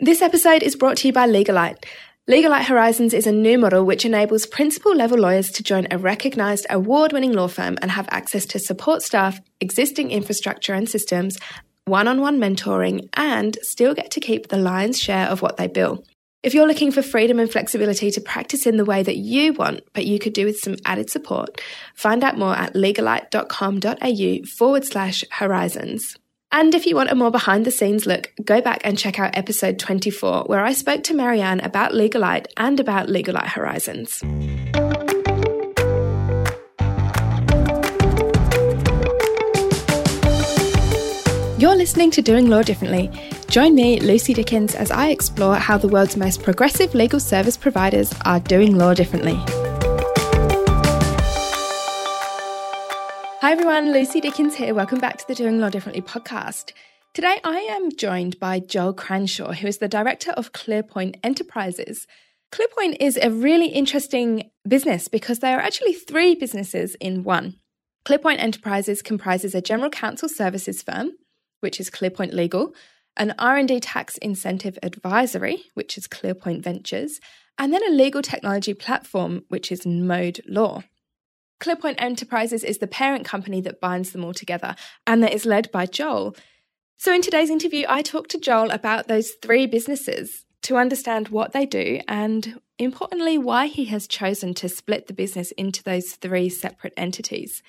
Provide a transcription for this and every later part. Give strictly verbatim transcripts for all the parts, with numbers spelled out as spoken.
This episode is brought to you by Legalite. Legalite Horizons is a new model which enables principal-level lawyers to join a recognised award-winning law firm and have access to support staff, existing infrastructure and systems, one-on-one mentoring, and still get to keep the lion's share of what they bill. If you're looking for freedom and flexibility to practice in the way that you want, but you could do with some added support, find out more at legalite.com.au forward slash horizons. And if you want a more behind-the-scenes look, go back and check out episode twenty-four, where I spoke to Marianne about Legalite and about Legalite Horizons. You're listening to Doing Law Differently. Join me, Lucy Dickens, as I explore how the world's most progressive legal service providers are doing law differently. Hi everyone, Lucy Dickens here. Welcome back to the Doing Law Differently podcast. Today I am joined by Joel Cranshaw, who is the director of Clearpoint Enterprises. Clearpoint is a really interesting business because they are actually three businesses in one. Clearpoint Enterprises comprises a general counsel services firm, which is Clearpoint Legal, an R and D tax incentive advisory, which is Clearpoint Ventures, and then a legal technology platform, which is Mode Law. Clearpoint Enterprises is the parent company that binds them all together, and that is led by Joel. So in today's interview, I talked to Joel about those three businesses to understand what they do and, importantly, why he has chosen to split the business into those three separate entities.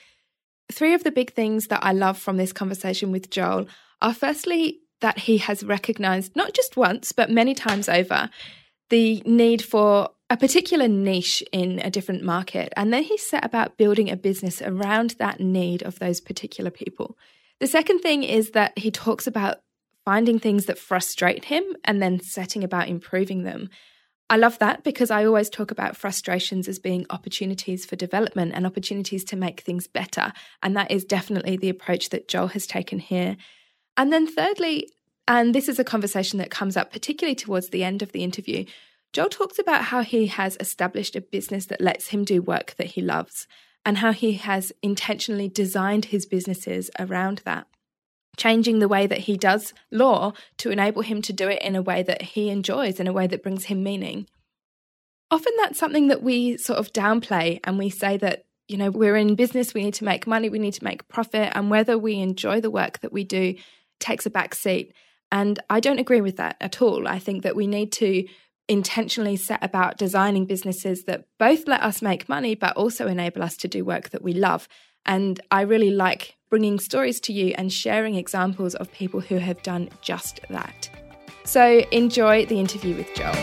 Three of the big things that I love from this conversation with Joel are, firstly, that he has recognised, not just once, but many times over, the need for a particular niche in a different market, and then he set about building a business around that need of those particular people. The second thing is that he talks about finding things that frustrate him and then setting about improving them. I love that because I always talk about frustrations as being opportunities for development and opportunities to make things better, and that is definitely the approach that Joel has taken here. And then thirdly, and this is a conversation that comes up particularly towards the end of the interview, Joel talks about how he has established a business that lets him do work that he loves and how he has intentionally designed his businesses around that, changing the way that he does law to enable him to do it in a way that he enjoys, in a way that brings him meaning. Often that's something that we sort of downplay and we say that, you know, we're in business, we need to make money, we need to make profit, and whether we enjoy the work that we do takes a back seat. And I don't agree with that at all. I think that we need to intentionally set about designing businesses that both let us make money but also enable us to do work that we love. And I really like bringing stories to you and sharing examples of people who have done just that. So enjoy the interview with Joel.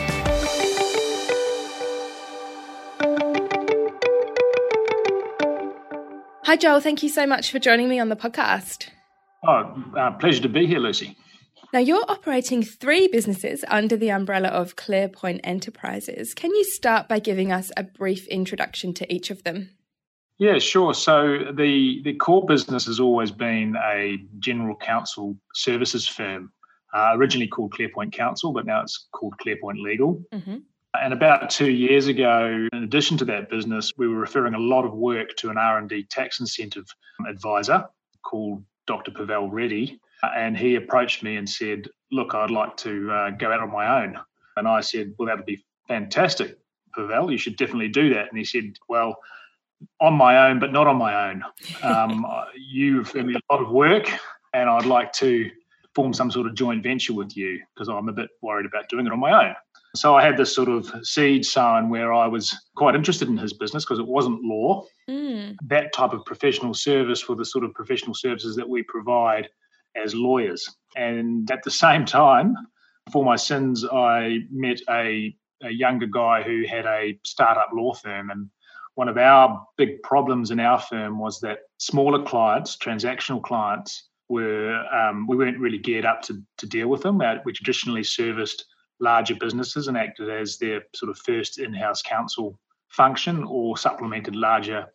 Hi Joel, thank you so much for joining me on the podcast. Oh, uh, pleasure to be here, Lucy. Now, you're operating three businesses under the umbrella of Clearpoint Enterprises. Can you start by giving us a brief introduction to each of them? Yeah, sure. So the, the core business has always been a general counsel services firm, uh, originally called Clearpoint Counsel, but now it's called Clearpoint Legal. Mm-hmm. And about two years ago, in addition to that business, we were referring a lot of work to an R and D tax incentive advisor called Doctor Pavel Reddy. And he approached me and said, look, I'd like to uh, go out on my own. And I said, well, that would be fantastic, Pavel. You should definitely do that. And he said, well, on my own, but not on my own. Um, you've given me a lot of work and I'd like to form some sort of joint venture with you because I'm a bit worried about doing it on my own. So I had this sort of seed sown where I was quite interested in his business because it wasn't law. Mm. That type of professional service were the sort of professional services that we provide as lawyers. And at the same time, for my sins, I met a, a younger guy who had a startup law firm. And one of our big problems in our firm was that smaller clients, transactional clients, were um, we weren't really geared up to, to deal with them. We traditionally serviced larger businesses and acted as their sort of first in-house counsel function or supplemented larger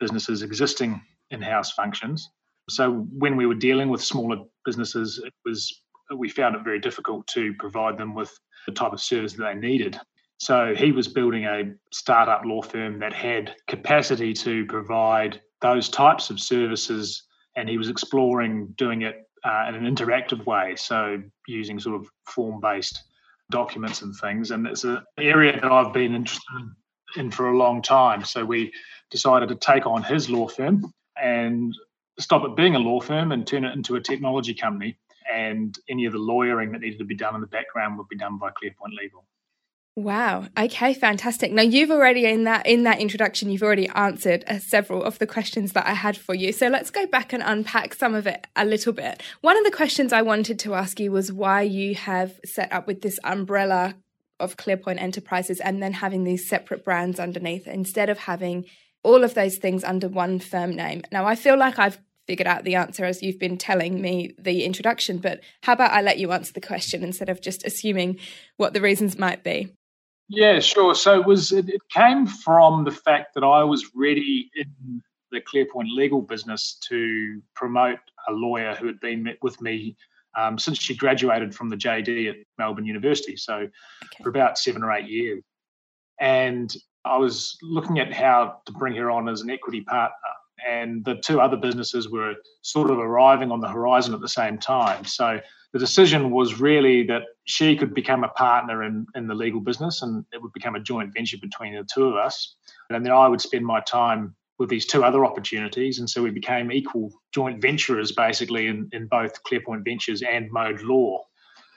businesses' existing in-house functions. So when we were dealing with smaller businesses, it was we found it very difficult to provide them with the type of service that they needed. So he was building a startup law firm that had capacity to provide those types of services, and he was exploring doing it uh, in an interactive way, so using sort of form-based documents and things. And it's an area that I've been interested in for a long time. So we decided to take on his law firm and stop it being a law firm and turn it into a technology company. And any of the lawyering that needed to be done in the background would be done by Clearpoint Legal. Wow. Okay, fantastic. Now, you've already, in that in that introduction, you've already answered uh, several of the questions that I had for you. So let's go back and unpack some of it a little bit. One of the questions I wanted to ask you was why you have set up with this umbrella of Clearpoint Enterprises and then having these separate brands underneath instead of having all of those things under one firm name. Now, I feel like I've figured out the answer as you've been telling me the introduction, but how about I let you answer the question instead of just assuming what the reasons might be? Yeah, sure. So it was. It, it came from the fact that I was ready in the Clearpoint Legal business to promote a lawyer who had been with me um, since she graduated from the J D at Melbourne University, so okay. for about seven or eight years. And I was looking at how to bring her on as an equity partner. And the two other businesses were sort of arriving on the horizon at the same time. So the decision was really that she could become a partner in, in the legal business and it would become a joint venture between the two of us. And then I would spend my time with these two other opportunities. And so we became equal joint venturers, basically, in, in both Clearpoint Ventures and Mode Law.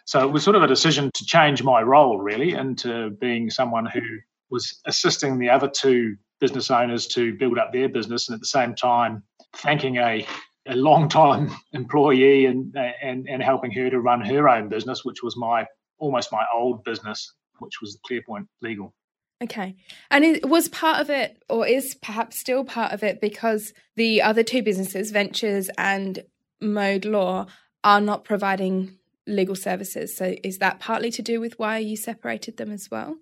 So it was sort of a decision to change my role, really, into being someone who was assisting the other two business owners to build up their business, and at the same time thanking a, a long-time employee and, and and helping her to run her own business, which was my almost my old business, which was Clearpoint Legal. Okay, and it was part of it, or is perhaps still part of it, because the other two businesses, Ventures and Mode Law, are not providing legal services. So is that partly to do with why you separated them as well?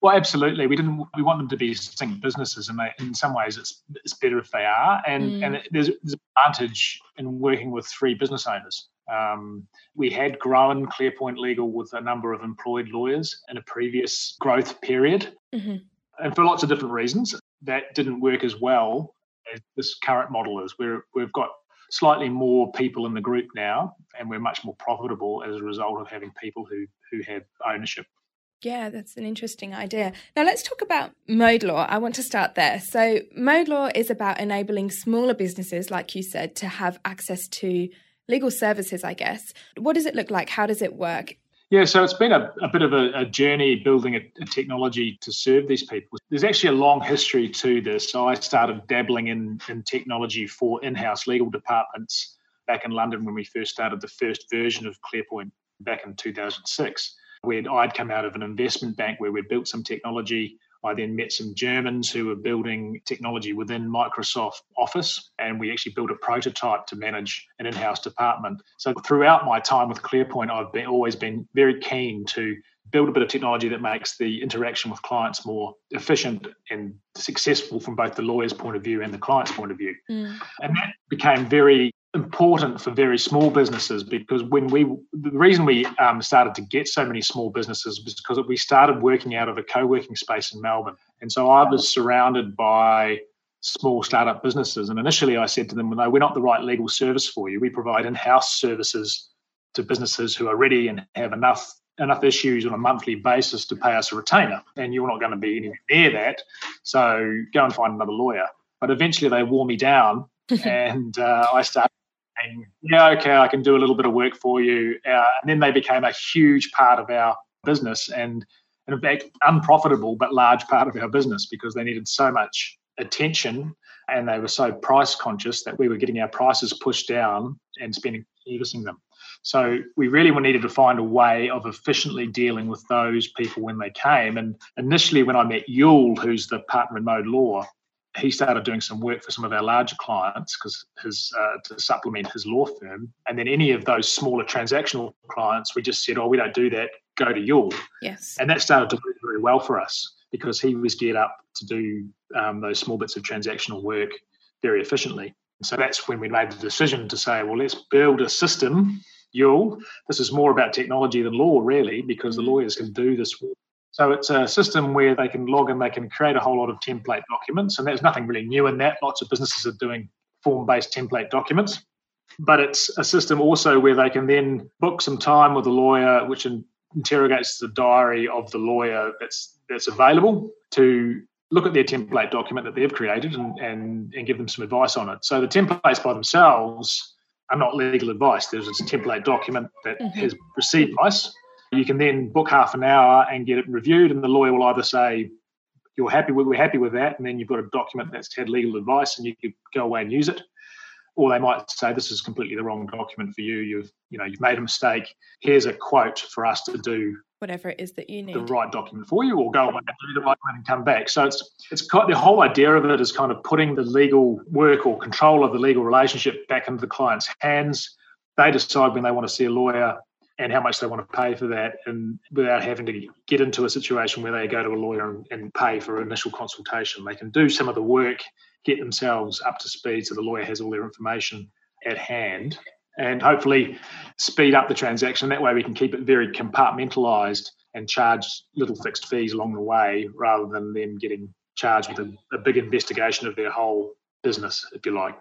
Well, absolutely. We didn't. We want them to be distinct businesses, and they, in some ways, it's it's better if they are. And mm. and it, there's, there's an advantage in working with three business owners. Um, we had grown Clearpoint Legal with a number of employed lawyers in a previous growth period, mm-hmm. and for lots of different reasons, that didn't work as well as this current model is. We're we've got slightly more people in the group now, and we're much more profitable as a result of having people who who have ownership. Yeah, that's an interesting idea. Now let's talk about Mode Law. I want to start there. So Mode Law is about enabling smaller businesses, like you said, to have access to legal services, I guess. What does it look like? How does it work? Yeah, so it's been a, a bit of a, a journey building a, a technology to serve these people. There's actually a long history to this. So I started dabbling in, in technology for in-house legal departments back in London when we first started the first version of Clearpoint back in two thousand six. We'd, I'd come out of an investment bank where we'd built some technology. I then met some Germans who were building technology within Microsoft Office, and we actually built a prototype to manage an in-house department. So throughout my time with Clearpoint, I've been, always been very keen to build a bit of technology that makes the interaction with clients more efficient and successful from both the lawyer's point of view and the client's point of view. Mm. And that became very important for very small businesses, because when we the reason we um, started to get so many small businesses was because we started working out of a co-working space in Melbourne, and so I was surrounded by small startup businesses. And initially, I said to them, "No, we're not the right legal service for you. We provide in-house services to businesses who are ready and have enough enough issues on a monthly basis to pay us a retainer, and you're not going to be anywhere near that. So go and find another lawyer." But eventually, they wore me down, and uh, I started. And, yeah, okay, I can do a little bit of work for you. Uh, and then they became a huge part of our business, and, and in fact, unprofitable but large part of our business, because they needed so much attention and they were so price conscious that we were getting our prices pushed down and spending servicing them. So we really needed to find a way of efficiently dealing with those people when they came. And initially when I met Yule, who's the partner in Mode Law, he started doing some work for some of our larger clients because his uh, to supplement his law firm. And then any of those smaller transactional clients, we just said, oh, we don't do that, go to Yule. Yes. And that started to work very well for us because he was geared up to do um, those small bits of transactional work very efficiently. So that's when we made the decision to say, well, let's build a system, Yule. This is more about technology than law, really, because the lawyers can do this work. So it's a system where they can log in, they can create a whole lot of template documents, and there's nothing really new in that. Lots of businesses are doing form-based template documents. But it's a system also where they can then book some time with a lawyer, which in, interrogates the diary of the lawyer that's that's available to look at their template document that they've created and, and, and give them some advice on it. So the templates by themselves are not legal advice. There's a template document that mm-hmm. has received advice. You can then book half an hour and get it reviewed, and the lawyer will either say, you're happy with, we're happy with that, and then you've got a document that's had legal advice and you can go away and use it. Or they might say, this is completely the wrong document for you. You've, you know, you've made a mistake. Here's a quote for us to do whatever it is that you need, the right document for you, or go away and do the right one and come back. So it's it's quite, the whole idea of it is kind of putting the legal work or control of the legal relationship back into the client's hands. They decide when they want to see a lawyer and how much they want to pay for that, and without having to get into a situation where they go to a lawyer and, and pay for an initial consultation. They can do some of the work, get themselves up to speed so the lawyer has all their information at hand, and hopefully speed up the transaction. That way we can keep it very compartmentalised and charge little fixed fees along the way rather than them getting charged with a, a big investigation of their whole business, if you like.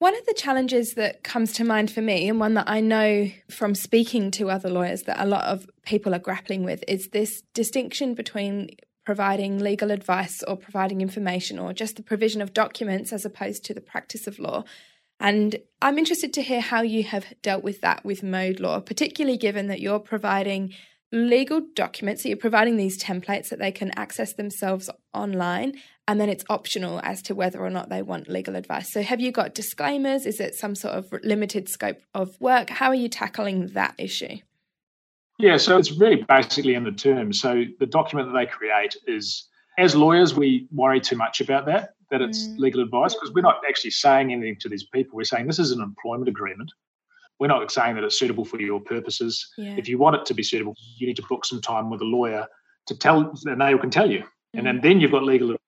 One of the challenges that comes to mind for me, and one that I know from speaking to other lawyers that a lot of people are grappling with, is this distinction between providing legal advice or providing information or just the provision of documents as opposed to the practice of law. And I'm interested to hear how you have dealt with that with Mode Law, particularly given that you're providing legal documents, so you're providing these templates that they can access themselves online, and then it's optional as to whether or not they want legal advice. So have you got disclaimers? Is it some sort of limited scope of work? How are you tackling that issue? Yeah, so it's really basically in the terms. So the document that they create is, as lawyers, we worry too much about that, that it's mm. legal advice, because we're not actually saying anything to these people. We're saying this is an employment agreement. We're not saying that it's suitable for your purposes. Yeah. If you want it to be suitable, you need to book some time with a lawyer to tell, and they can tell you. Mm. And then, then you've got legal advice.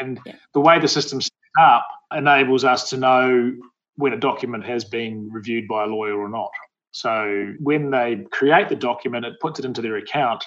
And yeah. the way the system's set up enables us to know when a document has been reviewed by a lawyer or not. So when they create the document, it puts it into their account,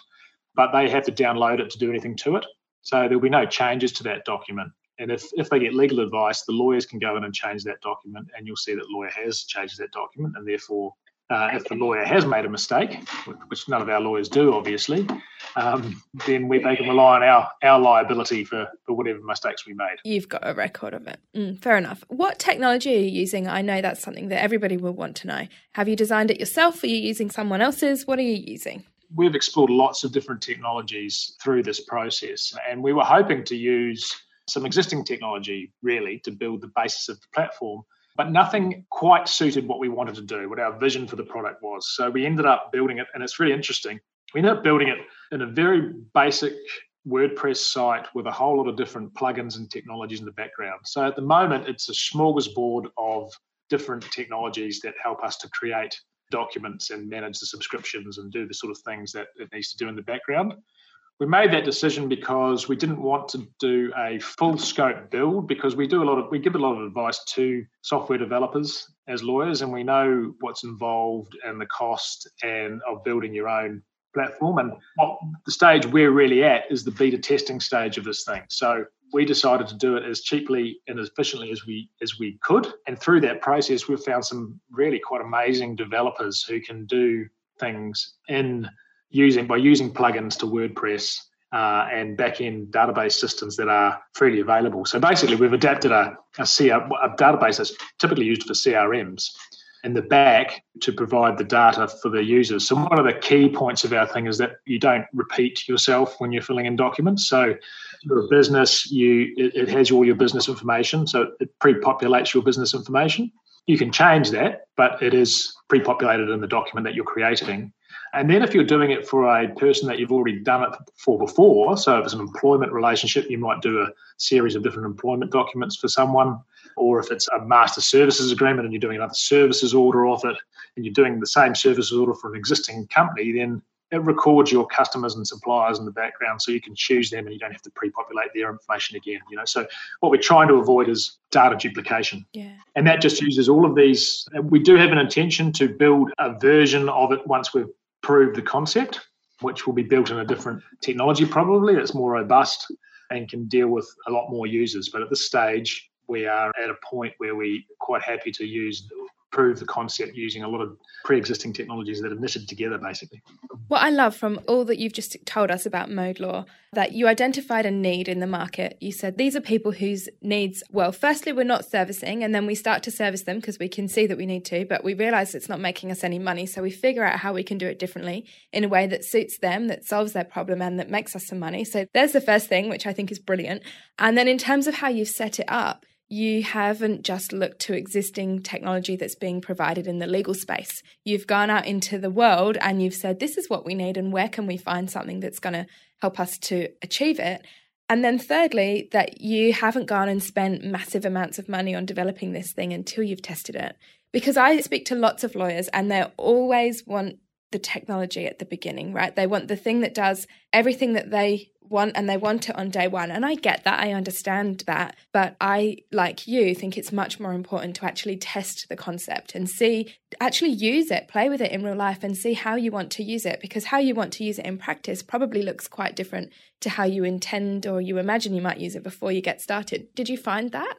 but they have to download it to do anything to it. So there'll be no changes to that document. And if, if they get legal advice, the lawyers can go in and change that document, and you'll see that lawyer has changed that document. And therefore, uh, if the lawyer has made a mistake, which none of our lawyers do, obviously, um, then we, they can rely on our, our liability for, for whatever mistakes we made. You've got a record of it. Mm, fair enough. What technology are you using? I know that's something that everybody will want to know. Have you designed it yourself? Are you using someone else's? What are you using? We've explored lots of different technologies through this process, and we were hoping to use some existing technology, really, to build the basis of the platform, but nothing quite suited what we wanted to do, what our vision for the product was. So we ended up building it, and it's really interesting. We ended up building it in a very basic WordPress site with a whole lot of different plugins and technologies in the background. So at the moment, it's a smorgasbord of different technologies that help us to create documents and manage the subscriptions and do the sort of things that it needs to do in the background. We made that decision because we didn't want to do a full scope build, because we do a lot of we give a lot of advice to software developers as lawyers, and we know what's involved and the cost and of building your own platform. And what the stage we're really at is the beta testing stage of this thing. So we decided to do it as cheaply and as efficiently as we as we could. And through that process, we've found some really quite amazing developers who can do things in using by using plugins to WordPress uh, and back-end database systems that are freely available. So basically, we've adapted a, a, C R, a database that's typically used for C R Ms in the back to provide the data for the users. So one of the key points of our thing is that you don't repeat yourself when you're filling in documents. So you're a business, you it, it has all your business information, so it pre-populates your business information. You can change that, but it is pre-populated in the document that you're creating. And then if you're doing it for a person that you've already done it for before, so if it's an employment relationship, you might do a series of different employment documents for someone, or if it's a master services agreement and you're doing another services order off it, and you're doing the same services order for an existing company, then it records your customers and suppliers in the background so you can choose them and you don't have to pre-populate their information again. You know, so what we're trying to avoid is data duplication. Yeah. And that just uses all of these. We do have an intention to build a version of it once we've proved the concept, which will be built in a different technology probably that's more robust and can deal with a lot more users. But at this stage, we are at a point where we're quite happy to use prove the concept using a lot of pre-existing technologies that are knitted together, basically. What I love from all that you've just told us about Mode Law, that you identified a need in the market. You said these are people whose needs, well, firstly, we're not servicing, and then we start to service them because we can see that we need to, but we realise it's not making us any money. So we figure out how we can do it differently in a way that suits them, that solves their problem, and that makes us some money. So there's the first thing, which I think is brilliant. And then in terms of how you've set it up, you haven't just looked to existing technology that's being provided in the legal space. You've gone out into the world and you've said, this is what we need and where can we find something that's going to help us to achieve it? And then thirdly, that you haven't gone and spent massive amounts of money on developing this thing until you've tested it. Because I speak to lots of lawyers and they always want the technology at the beginning, right? They want the thing that does everything that they want and they want it on day one. And I get that. I understand that. But I, like you, think it's much more important to actually test the concept and see, actually use it, play with it in real life and see how you want to use it, because how you want to use it in practice probably looks quite different to how you intend or you imagine you might use it before you get started. Did you find that?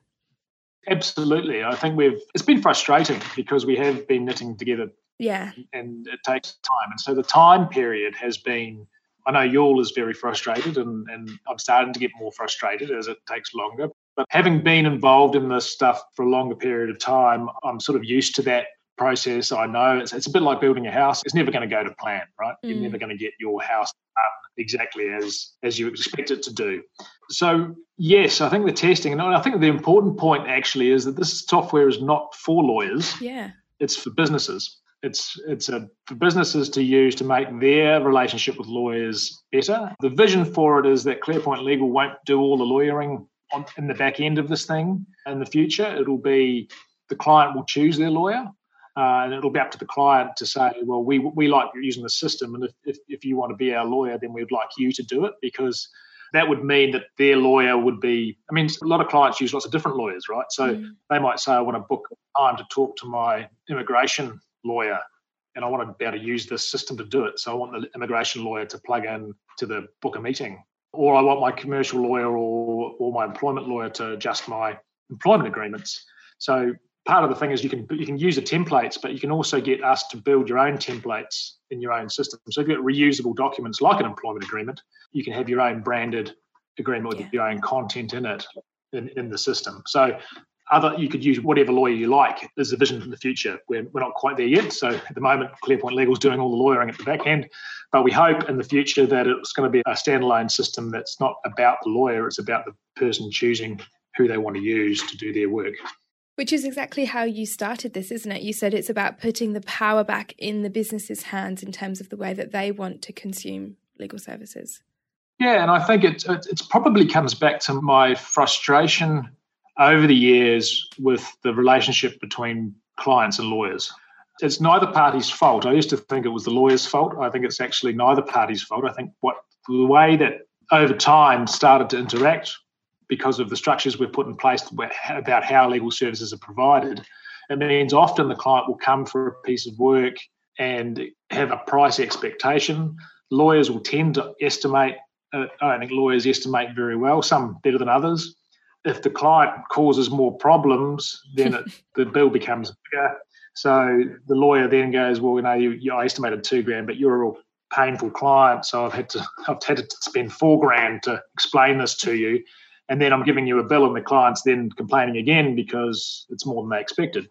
Absolutely. I think we've, it's been frustrating because we have been knitting together. Yeah. And it takes time. And so the time period has been, I know Yule is very frustrated and, and I'm starting to get more frustrated as it takes longer. But having been involved in this stuff for a longer period of time, I'm sort of used to that process. I know it's, it's a bit like building a house. It's never going to go to plan, right? Mm. You're never going to get your house done exactly as, as you expect it to do. So, yes, I think the testing, and I think the important point actually is that this software is not for lawyers. Yeah. It's for businesses. It's it's a, for businesses to use to make their relationship with lawyers better. The vision for it is that Clearpoint Legal won't do all the lawyering on, in the back end of this thing in the future. It'll be the client will choose their lawyer uh, and it'll be up to the client to say, well, we we like using the system and if, if, if you want to be our lawyer, then we'd like you to do it, because that would mean that their lawyer would be, I mean, a lot of clients use lots of different lawyers, right? So mm. they might say, I want to book time to talk to my immigration lawyer, and I want to be able to use this system to do it. So I want the immigration lawyer to plug in to the book a meeting, or I want my commercial lawyer or, or my employment lawyer to adjust my employment agreements. So part of the thing is you can you can use the templates, but you can also get us to build your own templates in your own system. So if you've got reusable documents like an employment agreement, you can have your own branded agreement with yeah. your own content in it in, in the system. So Other, you could use whatever lawyer you like is the vision for the future. We're, we're not quite there yet. So at the moment, Clearpoint Legal is doing all the lawyering at the back end. But we hope in the future that it's going to be a standalone system that's not about the lawyer. It's about the person choosing who they want to use to do their work. Which is exactly how you started this, isn't it? You said it's about putting the power back in the business's hands in terms of the way that they want to consume legal services. Yeah, and I think it, it, it probably comes back to my frustration over the years with the relationship between clients and lawyers. It's neither party's fault. I used to think it was the lawyer's fault. I think it's actually neither party's fault. I think what the way that over time started to interact because of the structures we've put in place about how legal services are provided, it means often the client will come for a piece of work and have a price expectation. Lawyers will tend to estimate. Uh, I don't think lawyers estimate very well, some better than others. If the client causes more problems, then it, the bill becomes bigger. So the lawyer then goes, well, you know, you, you, I estimated two grand, but you're a real painful client, so I've had to I've had to spend four grand to explain this to you. And then I'm giving you a bill and the client's then complaining again because it's more than they expected.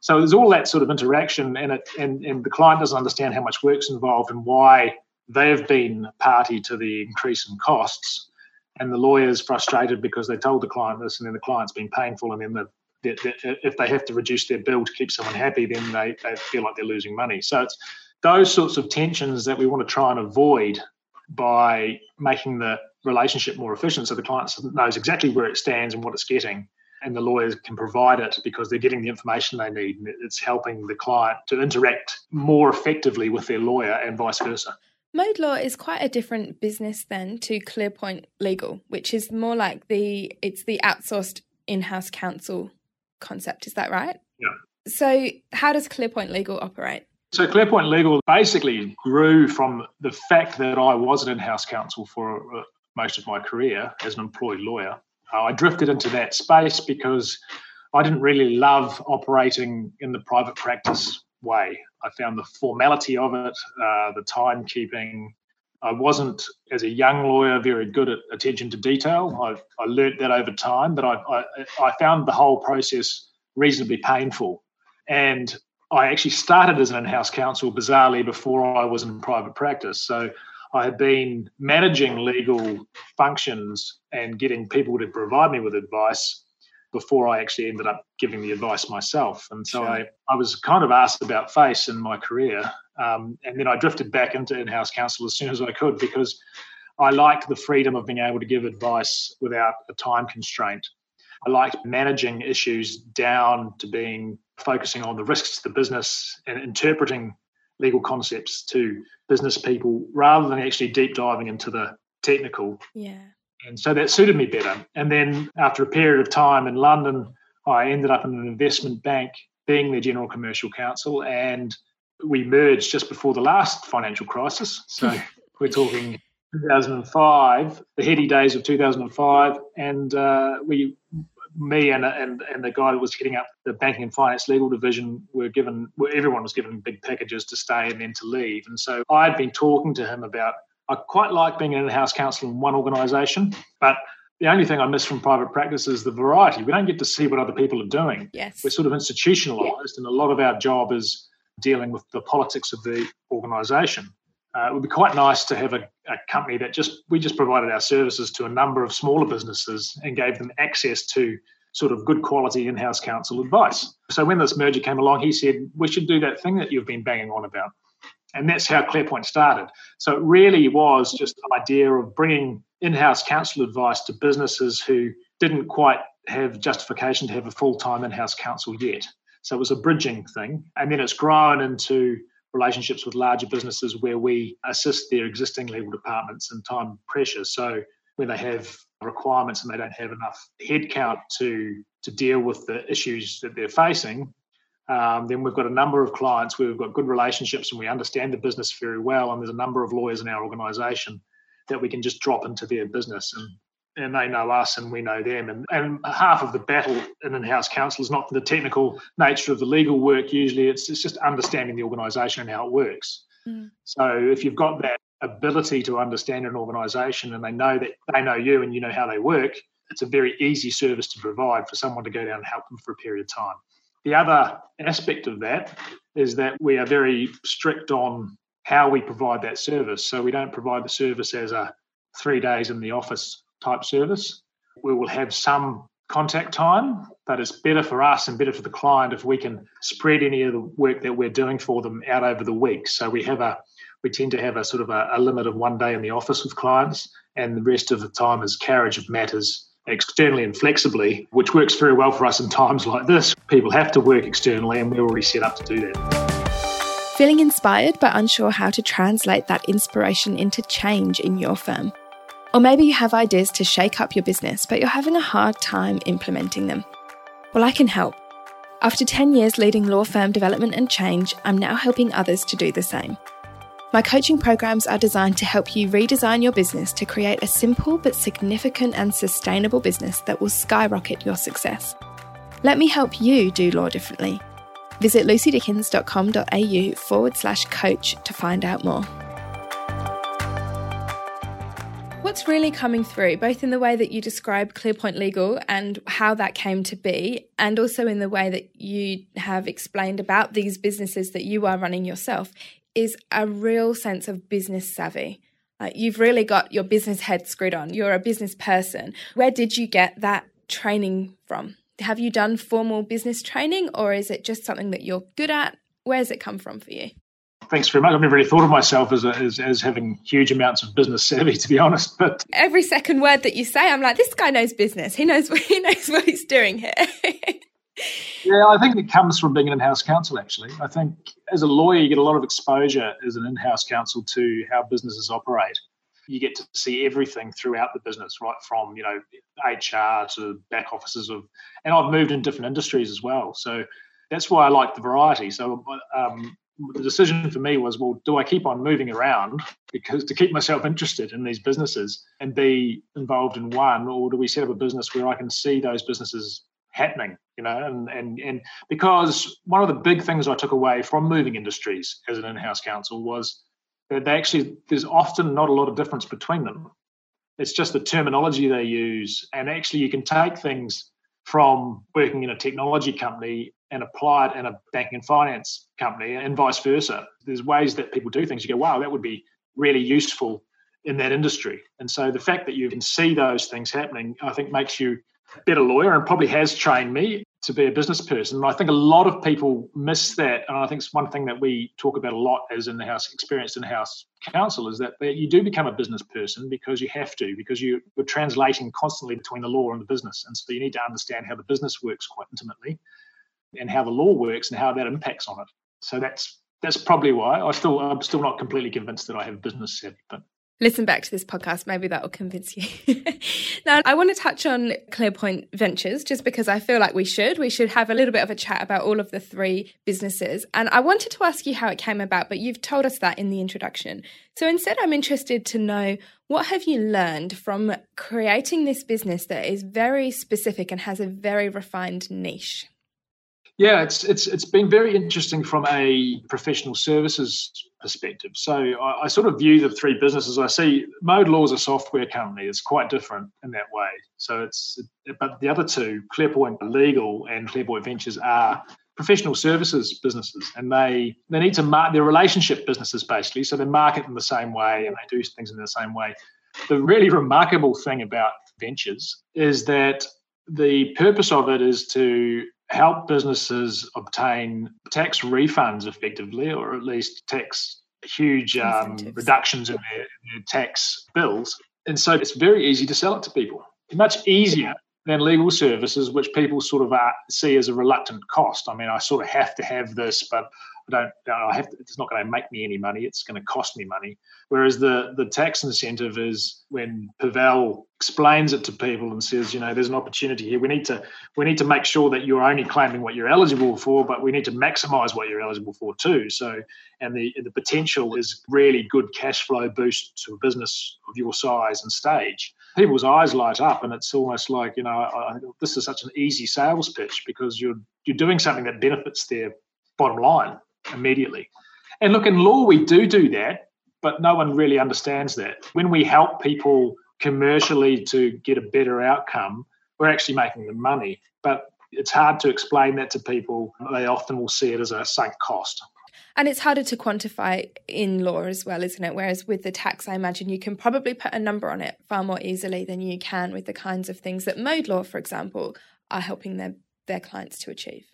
So there's all that sort of interaction and, it, and, and the client doesn't understand how much work's involved and why they've been party to the increase in costs. And the lawyer's frustrated because they told the client this and then the client's been painful and then the, the, the, if they have to reduce their bill to keep someone happy, then they, they feel like they're losing money. So it's those sorts of tensions that we want to try and avoid by making the relationship more efficient so the client knows exactly where it stands and what it's getting and the lawyers can provide it because they're getting the information they need and it's helping the client to interact more effectively with their lawyer and vice versa. Mode Law is quite a different business then to Clearpoint Legal, which is more like the, it's the outsourced in-house counsel concept. Is that right? Yeah. So how does Clearpoint Legal operate? So Clearpoint Legal basically grew from the fact that I was an in-house counsel for most of my career as an employed lawyer. I drifted into that space because I didn't really love operating in the private practice way. I found the formality of it, uh, the timekeeping. I wasn't, as a young lawyer, very good at attention to detail. I've, I learnt that over time, but I, I, I found the whole process reasonably painful. And I actually started as an in-house counsel, bizarrely, before I was in private practice. So I had been managing legal functions and getting people to provide me with advice before I actually ended up giving the advice myself. And so sure. I, I was kind of asked about face in my career. Um, and then I drifted back into in-house counsel as soon as I could, because I liked the freedom of being able to give advice without a time constraint. I liked managing issues down to being focusing on the risks to the business and interpreting legal concepts to business people rather than actually deep diving into the technical. Yeah. And so that suited me better. And then after a period of time in London, I ended up in an investment bank being their general commercial counsel, and we merged just before the last financial crisis. So we're talking two thousand five, the heady days of two thousand five, and uh, we, me and, and and the guy that was heading up the banking and finance legal division were given, well, everyone was given big packages to stay and then to leave. And so I'd been talking to him about, I quite like being an in-house counsel in one organisation, but the only thing I miss from private practice is the variety. We don't get to see what other people are doing. Yes. We're sort of institutionalised, and a lot of our job is dealing with the politics of the organisation. Uh, it would be quite nice to have a, a company that just we just provided our services to a number of smaller businesses and gave them access to sort of good quality in-house counsel advice. So when this merger came along, he said, we should do that thing that you've been banging on about. And that's how Clearpoint started. So it really was just an idea of bringing in-house counsel advice to businesses who didn't quite have justification to have a full-time in-house counsel yet. So it was a bridging thing. And then it's grown into relationships with larger businesses where we assist their existing legal departments in time pressure. So when they have requirements and they don't have enough headcount to, to deal with the issues that they're facing, Um, then we've got a number of clients where we've got good relationships and we understand the business very well, and there's a number of lawyers in our organisation that we can just drop into their business, and, and they know us and we know them. And, and half of the battle in in-house counsel is not the technical nature of the legal work usually, it's, it's just understanding the organisation and how it works. Mm. So if you've got that ability to understand an organisation and they know that they know you and you know how they work, it's a very easy service to provide for someone to go down and help them for a period of time. The other aspect of that is that we are very strict on how we provide that service. So we don't provide the service as a three days in the office type service. We will have some contact time, but it's better for us and better for the client if we can spread any of the work that we're doing for them out over the week. So we have a, we tend to have a sort of a, a limit of one day in the office with clients, and the rest of the time is carriage of matters externally and flexibly, which works very well for us in times like this. People have to work externally, and we're already set up to do that. Feeling inspired but unsure how to translate that inspiration into change in your firm? Or maybe you have ideas to shake up your business, but you're having a hard time implementing them. Well, I can help. After ten years leading law firm development and change, I'm now helping others to do the same. My coaching programs are designed to help you redesign your business to create a simple but significant and sustainable business that will skyrocket your success. Let me help you do law differently. Visit lucydickens.com.au forward slash coach to find out more. What's really coming through, both in the way that you describe Clearpoint Legal and how that came to be, and also in the way that you have explained about these businesses that you are running yourself, is a real sense of business savvy. Uh, you've really got your business head screwed on. You're a business person. Where did you get that training from? Have you done formal business training, or is it just something that you're good at? Where's it come from for you? Thanks very much. I've never really thought of myself as, a, as as having huge amounts of business savvy, to be honest. But every second word that you say, I'm like, this guy knows business. He knows what, he knows what he's doing here. Yeah, I think it comes from being an in-house counsel, actually. I think as a lawyer, you get a lot of exposure as an in-house counsel to how businesses operate. You get to see everything throughout the business, right from, you know, H R to back offices of, and I've moved in different industries as well. So that's why I like the variety. So um, the decision for me was, well, do I keep on moving around because to keep myself interested in these businesses and be involved in one, or do we set up a business where I can see those businesses happening, you know, and, and, and because one of the big things I took away from moving industries as an in-house counsel was that they actually, there's often not a lot of difference between them. It's just the terminology they use, and actually you can take things from working in a technology company and apply it in a banking and finance company and vice versa. There's ways that people do things. You go, wow, that would be really useful in that industry. And so the fact that you can see those things happening, I think, makes you a better lawyer and probably has trained me to be a business person. And I think a lot of people miss that. And I think it's one thing that we talk about a lot as in-house, experienced in-house counsel, is that you do become a business person because you have to, because you're translating constantly between the law and the business. And so you need to understand how the business works quite intimately and how the law works and how that impacts on it. So that's that's probably why. I still, I'm still not completely convinced that I have business savvy, but listen back to this podcast. Maybe that will convince you. Now, I want to touch on Clearpoint Ventures, just because I feel like we should. We should have a little bit of a chat about all of the three businesses. And I wanted to ask you how it came about, but you've told us that in the introduction. So instead, I'm interested to know, what have you learned from creating this business that is very specific and has a very refined niche? Yeah, it's it's it's been very interesting from a professional services perspective. So I, I sort of view the three businesses. I see Mode Law as a software company. It's quite different in that way. So it's but the other two, Clearpoint Legal and Clearpoint Ventures, are professional services businesses, and they they need to market their relationship businesses basically. So they market in the same way and they do things in the same way. The really remarkable thing about Ventures is that the purpose of it is to help businesses obtain tax refunds effectively, or at least tax huge um, reductions in their, their tax bills. And so it's very easy to sell it to people. Much easier than legal services, which people sort of are, see as a reluctant cost. I mean, I sort of have to have this, but I don't, I have to, it's not going to make me any money. It's going to cost me money. Whereas the, the tax incentive is when Pavel explains it to people and says, you know, there's an opportunity here. We need to we need to make sure that you're only claiming what you're eligible for, but we need to maximise what you're eligible for too. So, and the the potential is really good cash flow boost to a business of your size and stage. People's eyes light up, and it's almost like, you know, I, this is such an easy sales pitch because you're you're doing something that benefits their bottom line immediately. And look, in law, we do do that, but no one really understands that. When we help people commercially to get a better outcome, we're actually making them money. But it's hard to explain that to people. They often will see it as a sunk cost. And it's harder to quantify in law as well, isn't it? Whereas with the tax, I imagine you can probably put a number on it far more easily than you can with the kinds of things that Mode Law, for example, are helping their, their clients to achieve.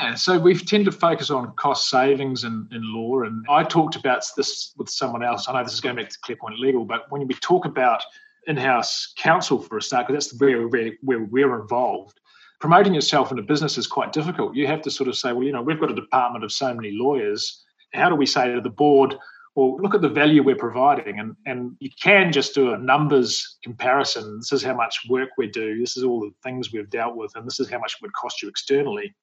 Yeah, so we tend to focus on cost savings in, in law. And I talked about this with someone else. I know this is going back to Clearpoint Legal, but when we talk about in-house counsel for a start, because that's where, where, where we're involved, promoting yourself in a business is quite difficult. You have to sort of say, well, you know, we've got a department of so many lawyers. How do we say to the board, well, look at the value we're providing? And, and you can just do a numbers comparison. This is how much work we do. This is all the things we've dealt with. And this is how much it would cost you externally.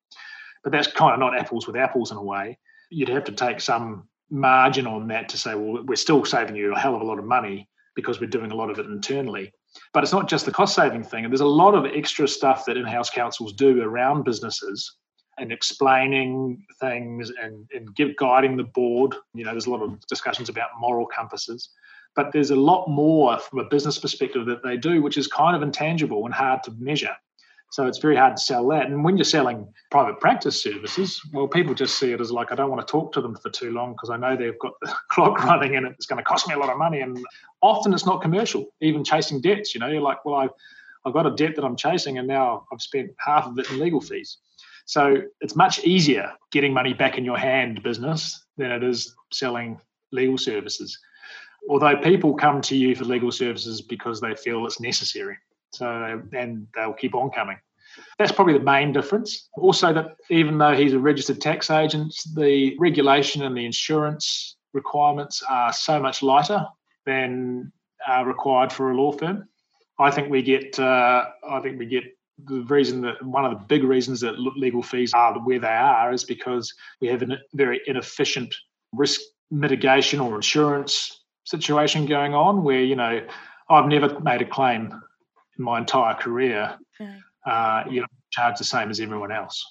But that's kind of not apples with apples in a way. You'd have to take some margin on that to say, well, we're still saving you a hell of a lot of money because we're doing a lot of it internally. But it's not just the cost-saving thing. And there's a lot of extra stuff that in-house counsels do around businesses and explaining things and, and give, guiding the board. You know, there's a lot of discussions about moral compasses. But there's a lot more from a business perspective that they do, which is kind of intangible and hard to measure. So it's very hard to sell that. And when you're selling private practice services, well, people just see it as like, I don't want to talk to them for too long because I know they've got the clock running and it's going to cost me a lot of money. And often it's not commercial, even chasing debts. You know, you're like, well, I've, I've got a debt that I'm chasing and now I've spent half of it in legal fees. So it's much easier getting money back in your hand business than it is selling legal services. Although people come to you for legal services because they feel it's necessary. So, and they'll keep on coming. That's probably the main difference. Also, that even though he's a registered tax agent, the regulation and the insurance requirements are so much lighter than are required for a law firm. I think we get, uh, I think we get the reason that one of the big reasons that legal fees are where they are is because we have a very inefficient risk mitigation or insurance situation going on where, you know, I've never made a claim in my entire career. Okay. Uh, you know, charge the same as everyone else.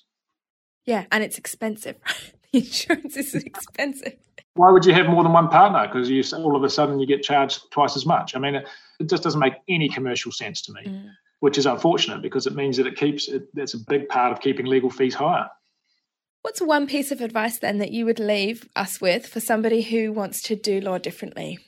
Yeah, and it's expensive. The insurance is expensive. Why would you have more than one partner? Because you all of a sudden you get charged twice as much. I mean, it, it just doesn't make any commercial sense to me, mm. which is unfortunate because it means that it keeps it, that's a big part of keeping legal fees higher. What's one piece of advice then that you would leave us with for somebody who wants to do law differently?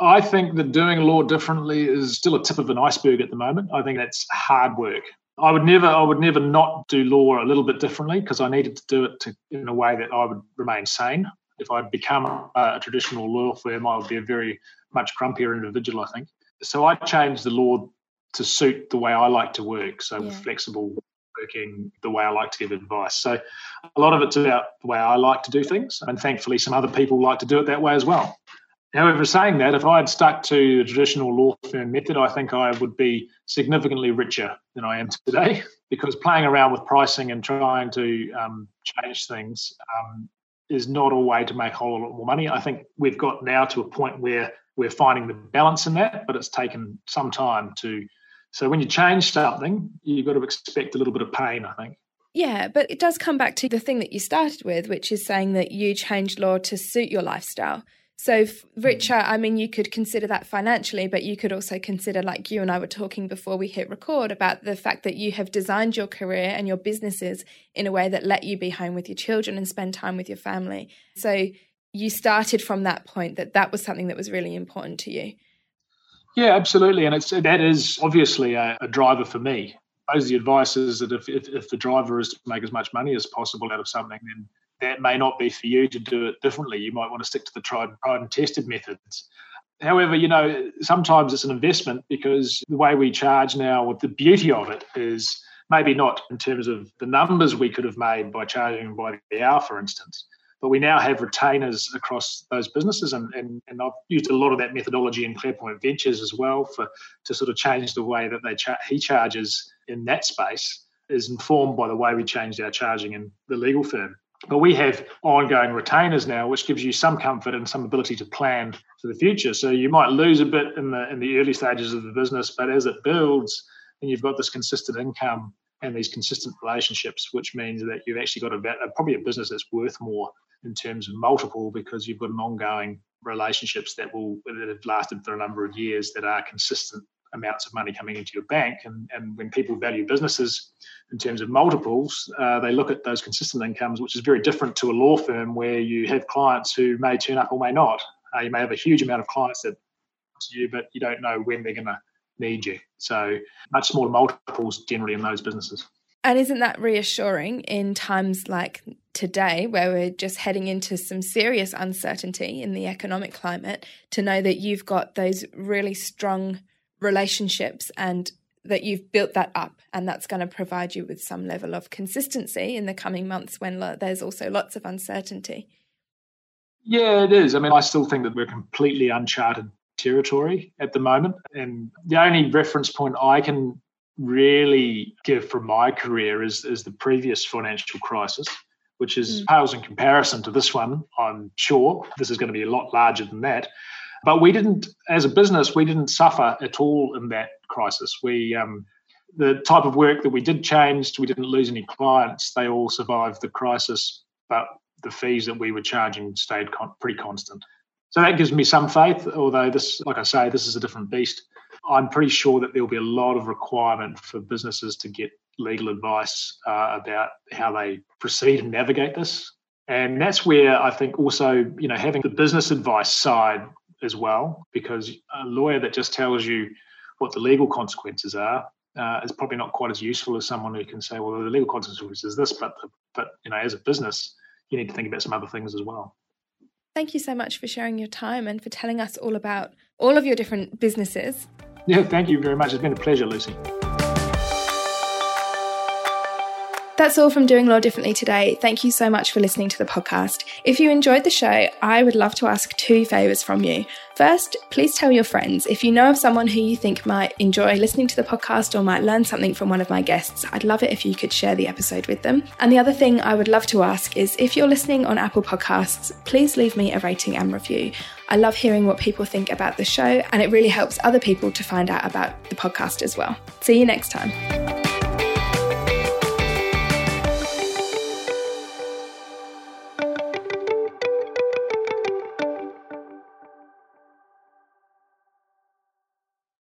I think that doing law differently is still a tip of an iceberg at the moment. I think that's hard work. I would never I would never not do law a little bit differently because I needed to do it to, in a way that I would remain sane. If I'd become a, a traditional law firm, I would be a very much grumpier individual, I think. So I changed the law to suit the way I like to work, so yeah. flexible working, the way I like to give advice. So a lot of it's about the way I like to do things, and thankfully some other people like to do it that way as well. However, saying that, if I had stuck to the traditional law firm method, I think I would be significantly richer than I am today because playing around with pricing and trying to um, change things um, is not a way to make a whole lot more money. I think we've got now to a point where we're finding the balance in that, but it's taken some time to. So when you change something, you've got to expect a little bit of pain, I think. Yeah, but it does come back to the thing that you started with, which is saying that you changed law to suit your lifestyle. So richer, I mean, you could consider that financially, but you could also consider, like you and I were talking before we hit record, about the fact that you have designed your career and your businesses in a way that let you be home with your children and spend time with your family. So you started from that point that that was something that was really important to you. Yeah, absolutely. And it's that is obviously a, a driver for me. I suppose the advice is that if, if, if the driver is to make as much money as possible out of something, then that may not be for you to do it differently. You might want to stick to the tried, tried and tested methods. However, you know, sometimes it's an investment because the way we charge now, with the beauty of it is maybe not in terms of the numbers we could have made by charging by the hour, for instance, but we now have retainers across those businesses. And, and, and I've used a lot of that methodology in Clearpoint Ventures as well for to sort of change the way that they char- he charges in that space is informed by the way we changed our charging in the legal firm. But we have ongoing retainers now, which gives you some comfort and some ability to plan for the future. So you might lose a bit in the in the early stages of the business, but as it builds, then you've got this consistent income and these consistent relationships, which means that you've actually got a probably a business that's worth more in terms of multiple because you've got an ongoing relationships that will that have lasted for a number of years that are consistent amounts of money coming into your bank. And, and when people value businesses in terms of multiples, uh, they look at those consistent incomes, which is very different to a law firm where you have clients who may turn up or may not. Uh, you may have a huge amount of clients that to you, but you don't know when they're going to need you. So much smaller multiples generally in those businesses. And isn't that reassuring in times like today, where we're just heading into some serious uncertainty in the economic climate, to know that you've got those really strong relationships and that you've built that up, and that's going to provide you with some level of consistency in the coming months when lo- there's also lots of uncertainty? Yeah, it is. I mean, I still think that we're completely uncharted territory at the moment. And the only reference point I can really give from my career is, is the previous financial crisis, which is mm. pales in comparison to this one, I'm sure. This is going to be a lot larger than that. But we didn't, as a business, we didn't suffer at all in that crisis. We, um, the type of work that we did changed, we didn't lose any clients. They all survived the crisis, but the fees that we were charging stayed con- pretty constant. So that gives me some faith, although this, like I say, this is a different beast. I'm pretty sure that there will be a lot of requirement for businesses to get legal advice uh, about how they proceed and navigate this. And that's where I think also, you know, having the business advice side as well, because a lawyer that just tells you what the legal consequences are uh, is probably not quite as useful as someone who can say, well, the legal consequences is this, but but you know, as a business, you need to think about some other things as well. Thank you so much for sharing your time and for telling us all about all of your different businesses. Yeah, thank you very much. It's been a pleasure, Lucy. That's all from Doing Law Differently today. Thank you so much for listening to the podcast. If you enjoyed the show, I would love to ask two favours from you. First, please tell your friends. If you know of someone who you think might enjoy listening to the podcast or might learn something from one of my guests, I'd love it if you could share the episode with them. And the other thing I would love to ask is if you're listening on Apple Podcasts, please leave me a rating and review. I love hearing what people think about the show, and it really helps other people to find out about the podcast as well. See you next time.